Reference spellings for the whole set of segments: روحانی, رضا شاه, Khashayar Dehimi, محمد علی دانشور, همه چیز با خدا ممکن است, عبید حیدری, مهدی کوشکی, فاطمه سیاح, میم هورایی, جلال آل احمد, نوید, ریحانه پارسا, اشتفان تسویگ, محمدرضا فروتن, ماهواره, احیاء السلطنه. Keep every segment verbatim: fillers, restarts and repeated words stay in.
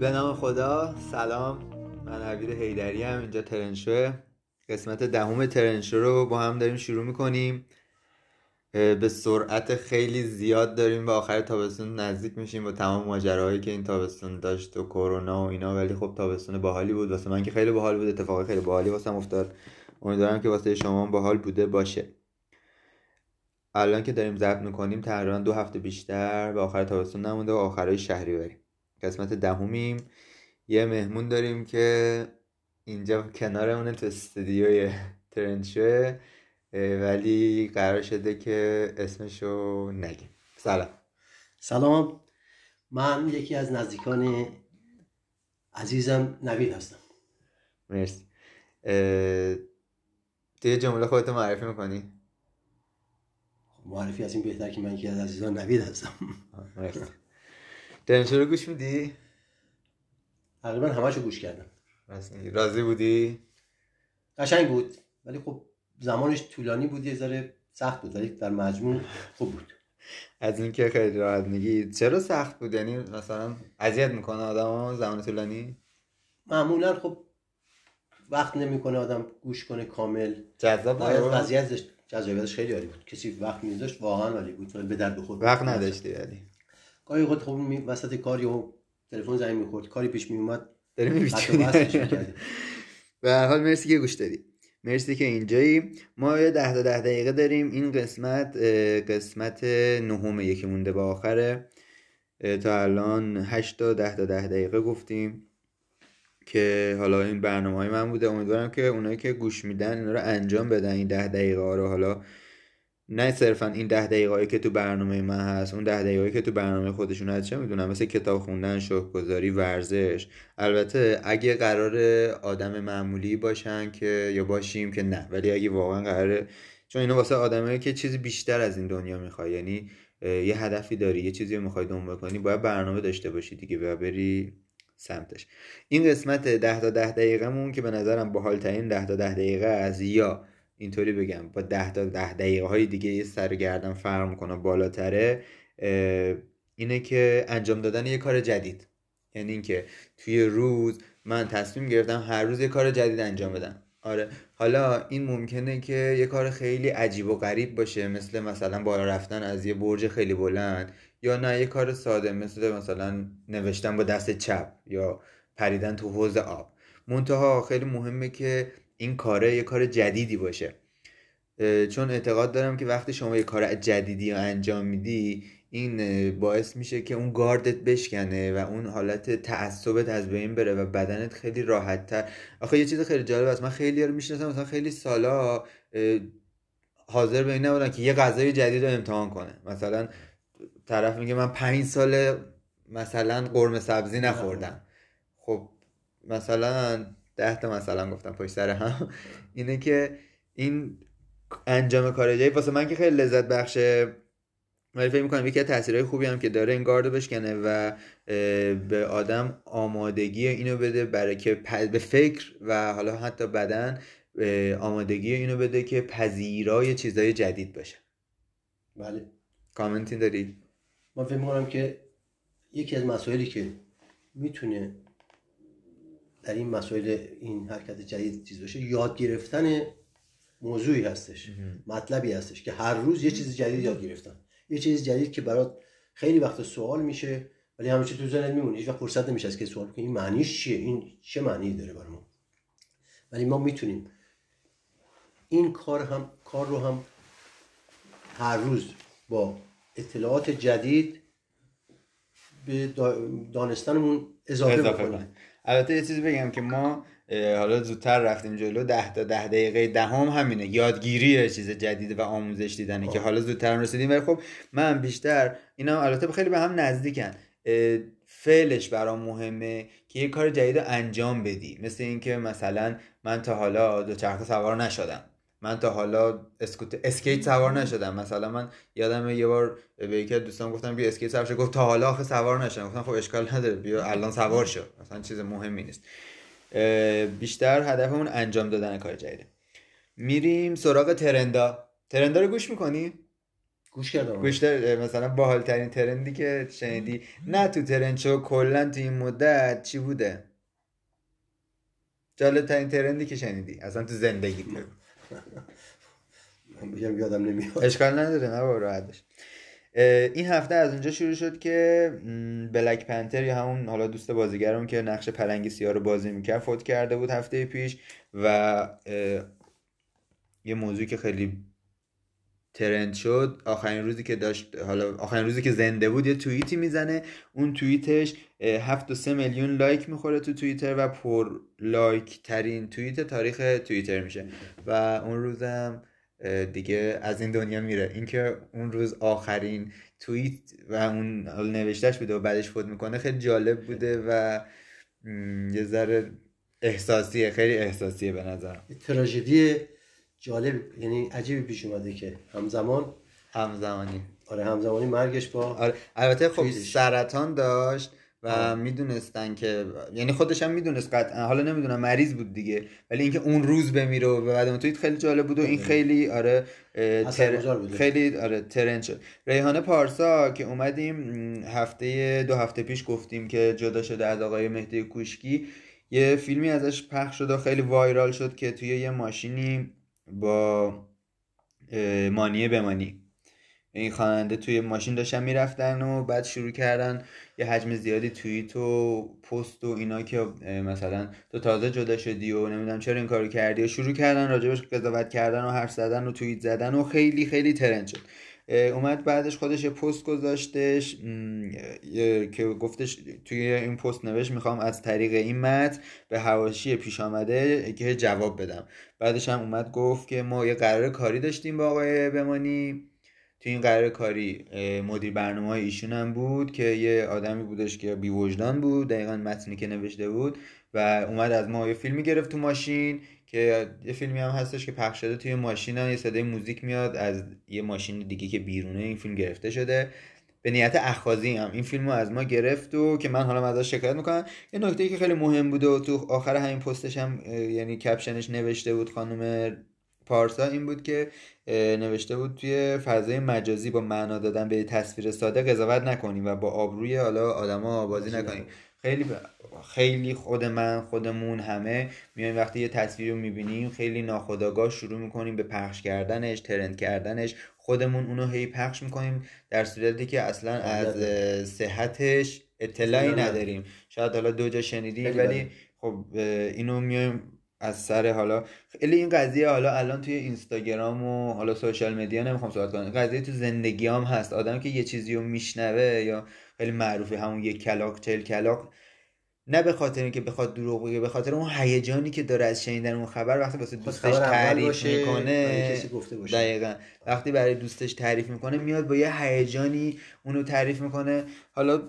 به نام خدا. سلام، من عبید حیدری هم اینجا ترنشوه. قسمت دهم ترنشو رو با هم داریم شروع میکنیم. به سرعت خیلی زیاد داریم به آخر تابستون نزدیک میشیم با تمام ماجراهایی که این تابستون داشت و کرونا و اینا، ولی خب تابستون باحالی بود واسه من، که خیلی باحال بود، اتفاقی خیلی باحالی واسه من افتاد. امیدوارم که واسه شما هم باحال بوده باشه. الان که داریم ضبط میکنیم تقریبا دو هفته بیشتر به آخر تابستون نمونده و آخرای شهریوریم. قسمت دهمیم. یه مهمون داریم که اینجا کنارمونه تو استودیوی ترنشوه، ولی قرار شده که اسمشو نگیم. سلام. سلام، من یکی از نزدیکان عزیزم نوید هستم. مرسی. تو یه جمله خودتو معرفی میکنی؟ معرفی از این بهتر که من یکی از عزیزان نوید هستم. مرسی. ترنشو رو گوش میدی؟ تقریبا همه‌شو گوش کردم. راضی بودی؟ قشنگ بود، ولی خب زمانش طولانی بود، یه ذره سخت بود، ولی در مجموع خوب بود. از این که خیلی راحت میگی. چرا سخت بود؟ یعنی مثلا اذیت میکنه آدمو زمان طولانی؟ معمولا خب وقت نمیکنه آدم گوش کنه کامل. جذاب بود. وضعیتش جذابیتش خیلی عالی بود. کسی وقت میذاشت واقعا عالی بود. به درد بخور. وقت نداشتی یعنی. کاری خود خب وسط کاری و تلفن زنگ می‌خورد، کاری پیش می‌اومد، داریم می‌بینیم. به هر حال مرسی که گوش دادی. مرسی که اینجایی. ما یه ده تا ده دقیقه داریم. این قسمت قسمت نهم، یکی مونده به آخره. تا الان هشت تا ده تا ده دقیقه گفتیم که حالا این برنامه‌های من بوده. امیدوارم که اونایی که گوش میدن اینا رو انجام بدن، این ده دقیقه ها رو. حالا نه صرفا این ده دقیقه‌ای که تو برنامه من هست، اون ده دقیقه‌ای که تو برنامه خودشون هست، چه میدونم، مثل کتاب خوندن، شوخ‌گذاری، ورزش. البته اگه قرار آدم معمولی باشن که یا باشیم که نه، ولی اگه واقعا قراره، چون اینا واسه آدمایی که چیز بیشتر از این دنیا میخوای، یعنی یه هدفی داری، یه چیزی میخوای دنبال کنی، باید برنامه داشته باشی دیگه و بری سمتش. این قسمت ده تا ده دقیقه‌مون که به نظرم باحال‌ترین ده تا ده دقیقه از، یا اینطوری بگم با ده تا ده دقیقه های دیگه یه سرگردن فرق میکنه بالاتره، اینه که انجام دادن یه کار جدید. یعنی اینکه توی روز من تصمیم گرفتم هر روز یه کار جدید انجام بدم. آره، حالا این ممکنه که یه کار خیلی عجیب و غریب باشه، مثل مثلا بالا رفتن از یه برج خیلی بلند، یا نه یه کار ساده مثل مثلا نوشتن با دست چپ یا پریدن تو حوض آب. منتها خیلی مهمه که این کاره یه کار جدیدی باشه، چون اعتقاد دارم که وقتی شما یه کار جدیدی رو انجام میدی، این باعث میشه که اون گاردت بشکنه و اون حالت تعصبت از بین بره و بدنت خیلی راحت تر. آخه یه چیز خیلی جالب است، من خیلی رو میشناسم مثلا خیلی سالا حاضر به این نبودن که یه غذای جدید رو امتحان کنه. مثلا طرف میگه من پنج سال مثلا قرمه سبزی نخوردم. خب مثلا ده تا مثلا گفتم پشت سر هم. اینه که این انجام کار جایی واسه من که خیلی لذت بخشه، ولی فکر می‌کنم یکی از تاثیرهای خوبی هم که داره این گاردو بشکنه و به آدم آمادگی اینو بده برای که به فکر و حالا حتی بدن آمادگی اینو بده که پذیرای چیزای جدید باشه. بله. کامنتی داری؟ من فکر می‌کنم که یکی از مسائلی که میتونه در این مسائل این حرکت جدید چیز باشه، یاد گرفتن موضوعی هستش، مطلبی هستش که هر روز یه چیز جدید یاد گرفتن، یه چیز جدید که برات خیلی وقت سوال میشه ولی همیشه تو ذهنت میمونه، هیچ وقت فرصت نمیشه از که سوال کنی این معنیش چیه، این چه معنی داره برای ما. ولی ما میتونیم این کار هم کار رو هم هر روز با اطلاعات جدید به دانستنمون اضافه, اضافه بکنیم. البته یه چیزی بگم که ما حالا زودتر رفتیم جلو، ده تا ده دقیقه دهم همینه، یادگیریه، چیز جدید و آموزش دیدنه که حالا زودتر رسیدیم. ولی خب من بیشتر اینا البته خیلی به هم نزدیکن. فعلش برام مهمه که یه کار جدید رو انجام بدی، مثل اینکه مثلا من تا حالا دوچرخه سوار نشدم، من تا حالا اسکوت اسکیت سوار نشدم. مثلا من یادم یه بار به یکی از دوستان گفتم بیا اسکیت سوار شو، گفت تا حالا آخه سوار نشدم. گفتم خب اشکال نداره، بیا الان سوار شو، مثلا چیز مهمی نیست. بیشتر هدفمون انجام دادن کار جدیده. میریم سراغ ترندا. ترندا رو گوش می‌کنی؟ گوش کردم. گوش در مثلا باحال ترین ترندی که شنیدی، نه تو ترند شو، کلا تو این مدت چی بوده؟ جالب ترین ترندی که شنیدی اصلا تو زندگیت. من بگم یادم نمیاد. اشکال نداره، نه راحت باش. این هفته از اونجا شروع شد که بلک پنتر یا همون حالا دوست بازیگرم که نقش پلنگ سیاه رو بازی میکرد فوت کرده بود هفته پیش، و یه موضوعی که خیلی ترند شد آخرین روزی که داشت، حالا آخرین روزی که زنده بود، یه توییتی میزنه. اون توییتش هفت و سه میلیون لایک میخوره تو توییتر و پر لایک ترین توییت تاریخ توییتر میشه. و اون روزم دیگه از این دنیا میره. اینکه اون روز آخرین توییت و اون نوشتهش بوده و بعدش فوت میکنه خیلی جالب بوده و یه ذره احساسیه، خیلی احساسیه به نظرم. تراژدیه جالب، یعنی عجیبی پیش اومده که همزمان همزمانی آره همزمانی مرگش با آره. البته خب فیزش. سرطان داشت و آره. میدونستن که، یعنی خودش هم میدونست قطعا، حالا نمیدونم مریض بود دیگه، ولی اینکه اون روز بمیره و بعد اون توییت خیلی جالب بود و این خیلی آره تر... خیلی آره ترند شد. ریحانه پارسا که اومدیم هفته دو هفته پیش گفتیم که جدا شده از آقای مهدی کوشکی، یه فیلمی ازش پخش شد و خیلی وایرال شد که توی یه ماشینی با مانیه بمانی، این خواننده توی ماشین داشتن میرفتن و بعد شروع کردن یه حجم زیادی توییت و پست و اینا که مثلا تو تازه جدا شدی و نمیدونم چرا این کارو کردی، و شروع کردن راجبش قضاوت کردن و حرف زدن و توییت زدن و خیلی خیلی ترند شد. اومد بعدش خودش یه پست گذاشتش که گفتش توی این پست نوشت میخوام از طریق این متن به حواشی پیش آمده که جواب بدم. بعدش هم اومد گفت که ما یه قرار کاری داشتیم با آقای بمانی، توی این قرار کاری مدیر برنامه ایشون هم بود که یه آدمی بودش که بی وجدان بود، دقیقاً متنی که نوشته بود، و اومد از ما یه فیلمی گرفت تو ماشین که یه فیلمی هم هستش که پخش شده توی ماشین، یه صدای موزیک میاد از یه ماشین دیگه که بیرونه، این فیلم گرفته شده به نیت اخاذی. هم این فیلمو از ما گرفت و که من حالا ازش شکایت میکنم. یه نکته‌ای که خیلی مهم بود و تو آخر همین پستش هم یعنی کپشنش نوشته بود خانم پارسا، این بود که نوشته بود توی فضای مجازی با معنا دادن به تصویر ساده قضاوت نکنیم و با آبروی حالا آدما بازی نکنیم. خیلی ب... خیلی خود من خودمون همه میایم وقتی یه تصویر رو میبینیم خیلی ناخودآگاه شروع میکنیم به پخش کردنش، ترند کردنش، خودمون اونو هی پخش میکنیم، در صورتی که اصلا از صحتش اطلاعی نداریم. شاید حالا دو جا شنیدیم، ولی خب اینو میایم از سر حالا خیلی این قضیه حالا الان توی اینستاگرام و حالا سوشال مدیا نمیخوام صحبت کنم، قضیه تو زندگیام هست. آدم که یه چیزی رو میشنوه یا خیلی معروفه همون یک کلاغ چهل کلاغ، نه به خاطر اینکه بخواد دروغ بگه، به خاطر اون هیجانی که داره از شنیدن اون خبر وقتی واسه دوستش تعریف میکنه، کسی گفته باشه دقیقاً وقتی برای دوستش تعریف میکنه میاد با یه هیجانی اونو تعریف میکنه. حالا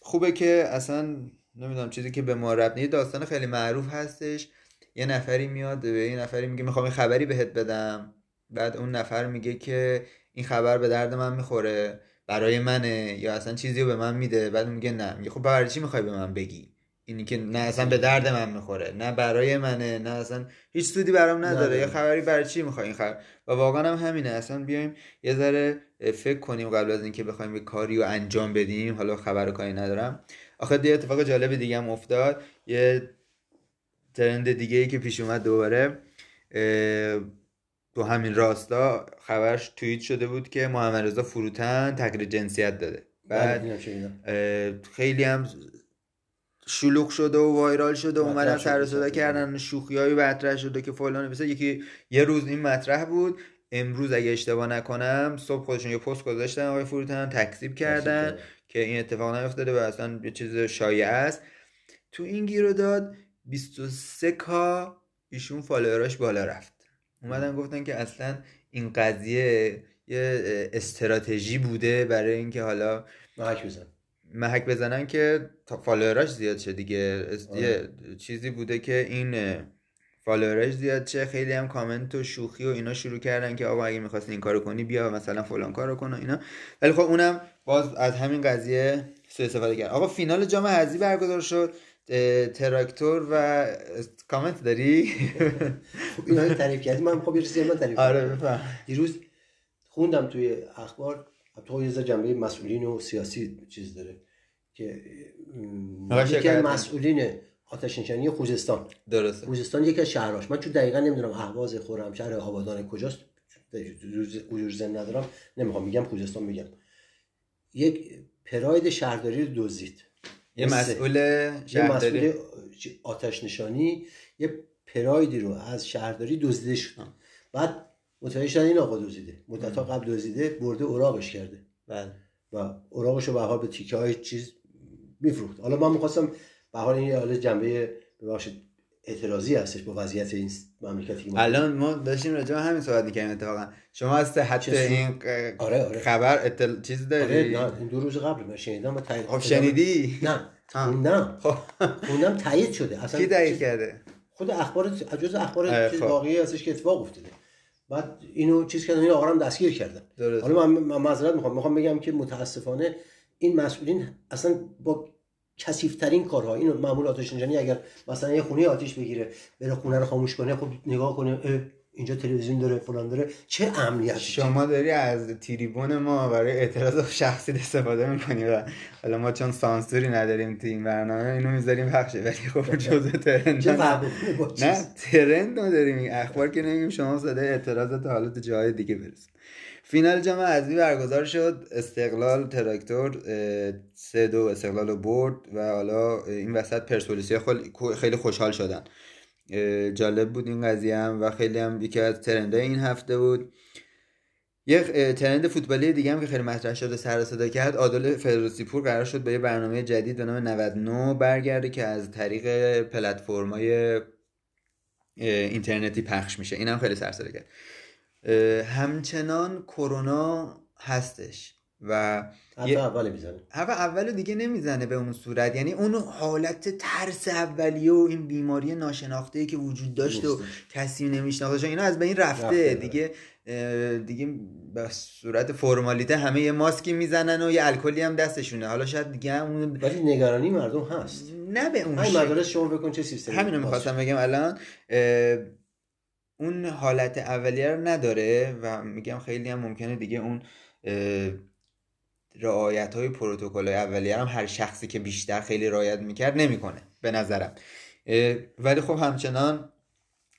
خوبه که اصلا نمیدونم چیزی که به ما ربط نیست. داستان خیلی معروف هستش، یه نفری میاد به یه نفری میگه میخوام این خبری بهت بدم، بعد اون نفر میگه که این خبر به درد من میخوره، برای منه، یا اصلا چیزی رو به من میده. بعد میگه نه، میگه خب برای چی میخوای به من بگی اینی که نه اصلا به درد من میخوره، نه برای منه، نه اصلا هیچ سودی برام نداره، یه خبری برای چی میخوای این خبر. و واقعا هم همینه، اصلا بیایم یه ذره فکر کنیم قبل از اینکه بخوایم یه کاری رو انجام بدیم. حالا خبر و کاری ندارم. آخه دیگه اتفاق جالب دیگه هم افتاد، یه ترند دیگه ای که پیش اومد دوباره تو همین راستا، خبرش توییت شده بود که محمدرضا فروتن تغییر جنسیت داده. بعد خیلی هم شلوغ شده و وایرال شده و اومدن سر صدا کردن، شوخیایی مطرح شده که فلان بس. یکی یه روز این مطرح بود، امروز اگه اشتباه نکنم صبح خودشون یه پست گذاشتن، آقای فروتن تکذیب کردن که این اتفاق نیفتاده و اصلا یه چیز شایعه است. تو این گیرو داد بیست و سه کا ایشون فالووراش بالا رفت. اومدن گفتن که اصلا این قضیه یه استراتژی بوده برای اینکه حالا محک بزنن محک بزنن که فالووراش زیاد شه دیگه. یه چیزی بوده که این فالووراش زیاد شه. خیلی هم کامنت و شوخی و اینا شروع کردن که آقا اگه می‌خواستی این کارو کنی بیا مثلا فلان کارو کن و اینا، ولی خب اونم باز از همین قضیه سوء استفاده کرد. آقا فینال جام حذفی برگزار شد. تراکتور و کامنت داری؟ خب اینا رو تعریف کردی، من خب یه چیزی من تعریف کنم. آره بفهم. دیروز خوندم توی اخبار، تو یه جنبه مسئولین و سیاسی چیز داره که یکی از مسئولین آتش نشانی خوزستان، درسته خوزستان یکی از شهراش، من چون دقیقاً نمیدونم اهواز خرمشهر آبادان کجاست، روز زن ندارم نمیخوام میگم خوزستان میگم، یک پراید شهرداری رو دزدید. یه مسئول یه مسئول آتش نشانی یه پرایدی رو از شهرداری دزدیده شد. آه. بعد متوجه شدن این آقا دزدیده، مدت‌ها قبل دزدیده، برده اوراقش کرده. بله. و اوراقش رو به حال به تیکه‌های چیز میفروخت. حالا من می‌خواستم به حال این حالا جنبه ببخشید اعتراضی هستش با وضعیت این مملکتی که ما الان ما داشتیم راجع به همین صحبت می‌کردیم. اتفاقا شما از صحت این آره آره. خبر اطل... چیز داری؟ آره نه این دو روز قبل من شنیدم. تایید خب شنیدی؟ نه خوندم خوندم تایید شده. اصلا کی تایید کرده؟ خود اخبار جزء اخبار چیز واقعی هستش که اتفاق افتاده. بعد اینو چیز کردن، این آقا رو هم دستگیر کردن. حالا من معذرت می‌خوام می‌خوام بگم که متأسفانه این مسئولین اصلا با کثیف‌ترین کارها، اینو معمول آتش نشانی اگر مثلا یه خونه آتش بگیره بره خونه رو خاموش کنه، خب نگاه کنه اینجا تلویزیون داره فلان داره، چه امنیتی. شما داری از تریبون ما برای اعتراض شخصی استفاده می‌کنی و حالا ما چون سانسوری نداریم تو این برنامه اینو می‌ذاریم بخشه، ولی خب جزء ترند نه ترند نداریم این اخبار که نمی‌گیم شما صدا اعتراضات حالت جای دیگه برسید. فینال جام حذفی برگزار شد. استقلال تراکتور سه دو استقلال رو برد و حالا این وسط پرسپولیس‌ها خیلی خوشحال شدن. جالب بود این قضیه هم و خیلی هم یکی از ترندای این هفته بود. یک ترند فوتبالی دیگه هم که خیلی مطرح شد و سر و صدا کرد، عادل فردوسی‌پور قرار شد به یه برنامه جدید به نام نود و نه برگرده که از طریق پلتفرم‌های اینترنتی پخش میشه. اینم خیلی سر و صدا کرد. همچنان کرونا هستش و هفته اول میزنه، هفته اولو دیگه نمیزنه به اون صورت، یعنی اون حالت ترس اولیه و این بیماری ناشناخته‌ای که وجود داشت و کسی نمیشناختش اینا از بین رفته, رفته دیگه دیگه به صورت فرمالیته همه یه ماسکی میزنن و یه الکلی هم دستشونه. حالا شاید دیگه اون ولی نگرانی مردم هست نه به اون شکل. مدارس شما بکن چه سیستمی، همینو می‌خواستم بگم الان اون حالت اولیه رو نداره و میگم خیلی هم ممکنه دیگه اون رعایت های پروتکل های اولیه هم هر شخصی که بیشتر خیلی رعایت میکرد نمیکنه به نظرم. ولی خب همچنان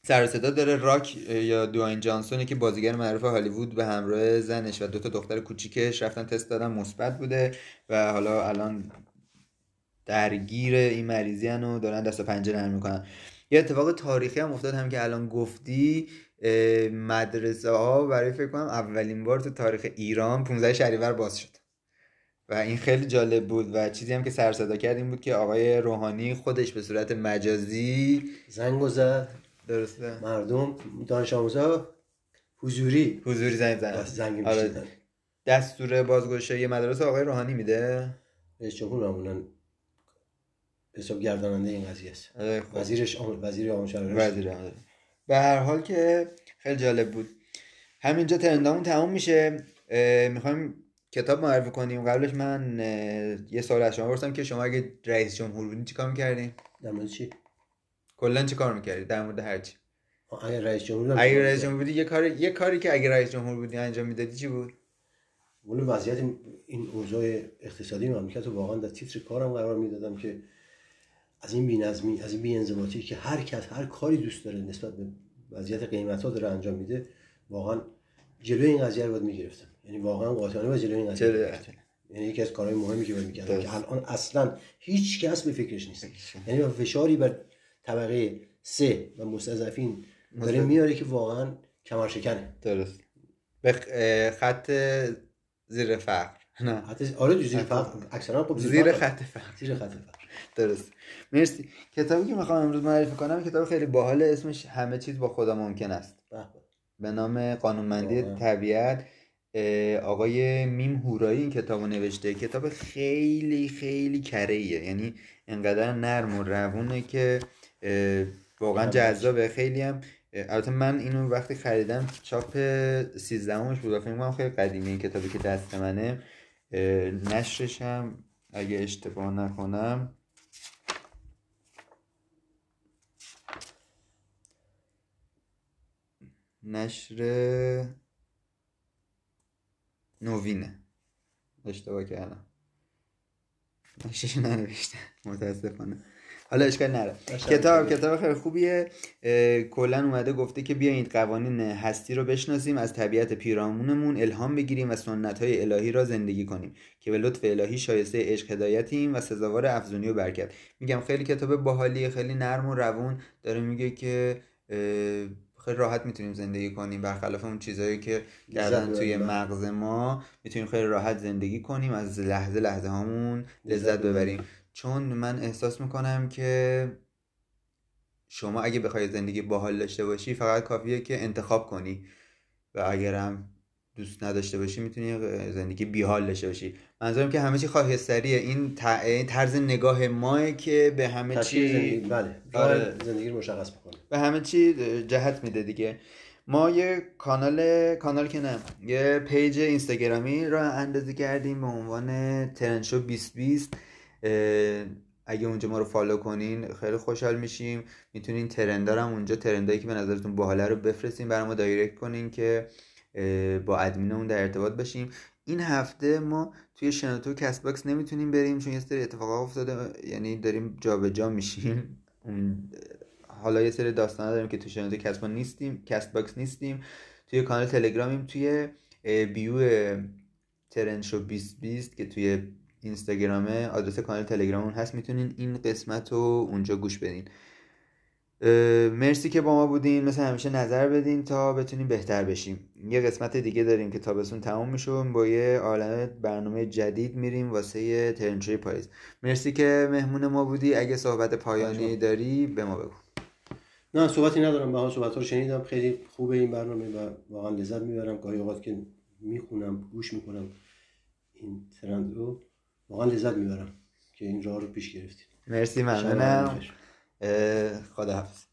سر و صدا داره. راک یا دواین جانسونی که بازیگر معروف هالیوود به همراه زنش و دوتا دختر کوچیکش رفتن تست دادن، مثبت بوده و حالا الان درگیر این مریضی ان و دارن دست و پنجه نرم میکنن. یه اتفاق تاریخی هم افتاد هم که الان گفتی، مدرسه ها برای فکر کنم اولین بار تو تاریخ ایران پانزده شهریور باز شد و این خیلی جالب بود و چیزی هم که سر و صدا کرد این بود که آقای روحانی خودش به صورت مجازی زنگ زد. درسته مردم دانش آموزا حضوری حضوری زنگ زدن زنگ می‌زدن. دستور بازگشایی مدرسه آقای روحانی میده، رئیس جمهور معمولاً حساب گرداننده این قضیه است، وزیرش آمد وزیر آمد وزیر آمد. به هر حال که خیلی جالب بود. همینجا ترندامون تموم میشه. میخوایم کتاب معرفی کنیم. قبلش من یه سوال از شما پرسیدم که شما اگه رئیس جمهور بودین چیکار می‌کردین؟ در مورد چی؟ کلاً چیکار می‌کردید؟ در مورد هر چی. اگه رئیس جمهور اگه رئیس جمهور بودی یه کاری یه کاری که اگه رئیس جمهور بودی انجام میدادی چی بود؟ ولی وضعیت این اوضاع اقتصادی مملکت رو واقعاً در تیتر کارم قرار میدادم که از این بی‌نظمی، از این بی‌انضباطی که هر کس هر کاری دوست داره نسبت به وضعیت قیمت‌ها داره انجام میده، واقعاً جلوی این قضیه رو باید می‌گرفتن. یعنی واقعاً قاطعانه باید جلوی این قضیه رو بگیرن. یعنی یکی از کارهای مهمی که باید می‌کردن که الان اصلاً هیچ کس به فکرش نیست. یعنی با فشاری بر طبقه سه و مستضعفین داره میاره که واقعاً کمرشکنه. درست. به خط زیر فقر. نه. حتی آره زیر فقر، اکثرا خب زیر خط فقر. زیر خط فقر. درست. مرسی. کتابی که میخوام امروز معرفی کنم کتاب خیلی باحاله، اسمش همه چیز با خدا ممکن است، به نام قانونمندی طبیعت. آقای میم هورایی این کتابو نوشته. کتاب خیلی خیلی کره‌ایه، یعنی انقدر نرم و روونه که واقعا جذابه. خیلی هم البته من اینو وقتی خریدم چاپ سیزدهمش بود، فکر خیلی قدیمی این کتابی که دست منه. نشرش هم اگه اشتباه نکنم نشر نوینه، اشتباه کردم، نشرش ننوشته متاسفانه. حالا اشکال نره، کتاب کتاب خیلی خوبیه. کلا اومده گفته که بیایید قوانین هستی رو بشناسیم، از طبیعت پیرامونمون الهام بگیریم و سنت‌های الهی را زندگی کنیم که به لطف الهی شایسته عشق، هدایتیم و سزاوار افزونی و برکت. میگم خیلی کتاب باحالیه، خیلی نرم و روون، داره میگه که خیلی راحت میتونیم زندگی کنیم، برخلاف اون چیزایی که گردن توی مغز ما، میتونیم خیلی راحت زندگی کنیم، از لحظه لحظه هامون لذت ببریم. چون من احساس میکنم که شما اگه بخوای زندگی باحال داشته باشی فقط کافیه که انتخاب کنی، و اگرم دوست نداشته باشی میتونی زندگی بیحال داشته باشی. منظورم که همه چی خاکستریه، این طرز نگاه ماه که به همه چی زندگی... بله آره. زندگی رو مشخص بکنه، به همه چی جهت میده دیگه. ما یه کانال کانال که نه یه پیج اینستاگرامی رو اندازه کردیم به عنوان ترندشو بیست بیست. اگه اونجا ما رو فالو کنین خیلی خوشحال میشیم. میتونین ترندارم اونجا، ترندایی که به نظرتون باحاله رو بفرستین برای ما، دایرکت کنین که با ادمین اون در ارتباط باشیم. این هفته ما توی شنوتو کست باکس نمیتونیم بریم چون یه سری اتفاقا افتاده، یعنی داریم جابجا میشیم. حالا یه سری داستانا داریم که توی شنوتو کست باکس نیستیم، کست باکس نیستیم. توی کانال تلگرامیم، توی بیو ترندشو بیست بیست که توی اینستاگرامه، آدرس کانال تلگرامون هست، میتونین این قسمت رو اونجا گوش بدین. مرسی که با ما بودین، مثل همیشه نظر بدین تا بتونیم بهتر بشیم. یه قسمت دیگه داریم که تابستون تموم میشه، با یه عالمه برنامه جدید میریم واسه ترندشوی پاریس. مرسی که مهمون ما بودی. اگه صحبت پایانی داری به ما بگو. نه صحبتی ندارم، بهان صحبت‌ها رو شنیدم، خیلی خوبه این برنامه و واقعا لذت میبرم. گاهی اوقات که میخونم گوش میکنم این ترند رو واقعا لذت میبرم که این راه رو پیش گرفتید. مرسی، ممنونم. خداحافظ.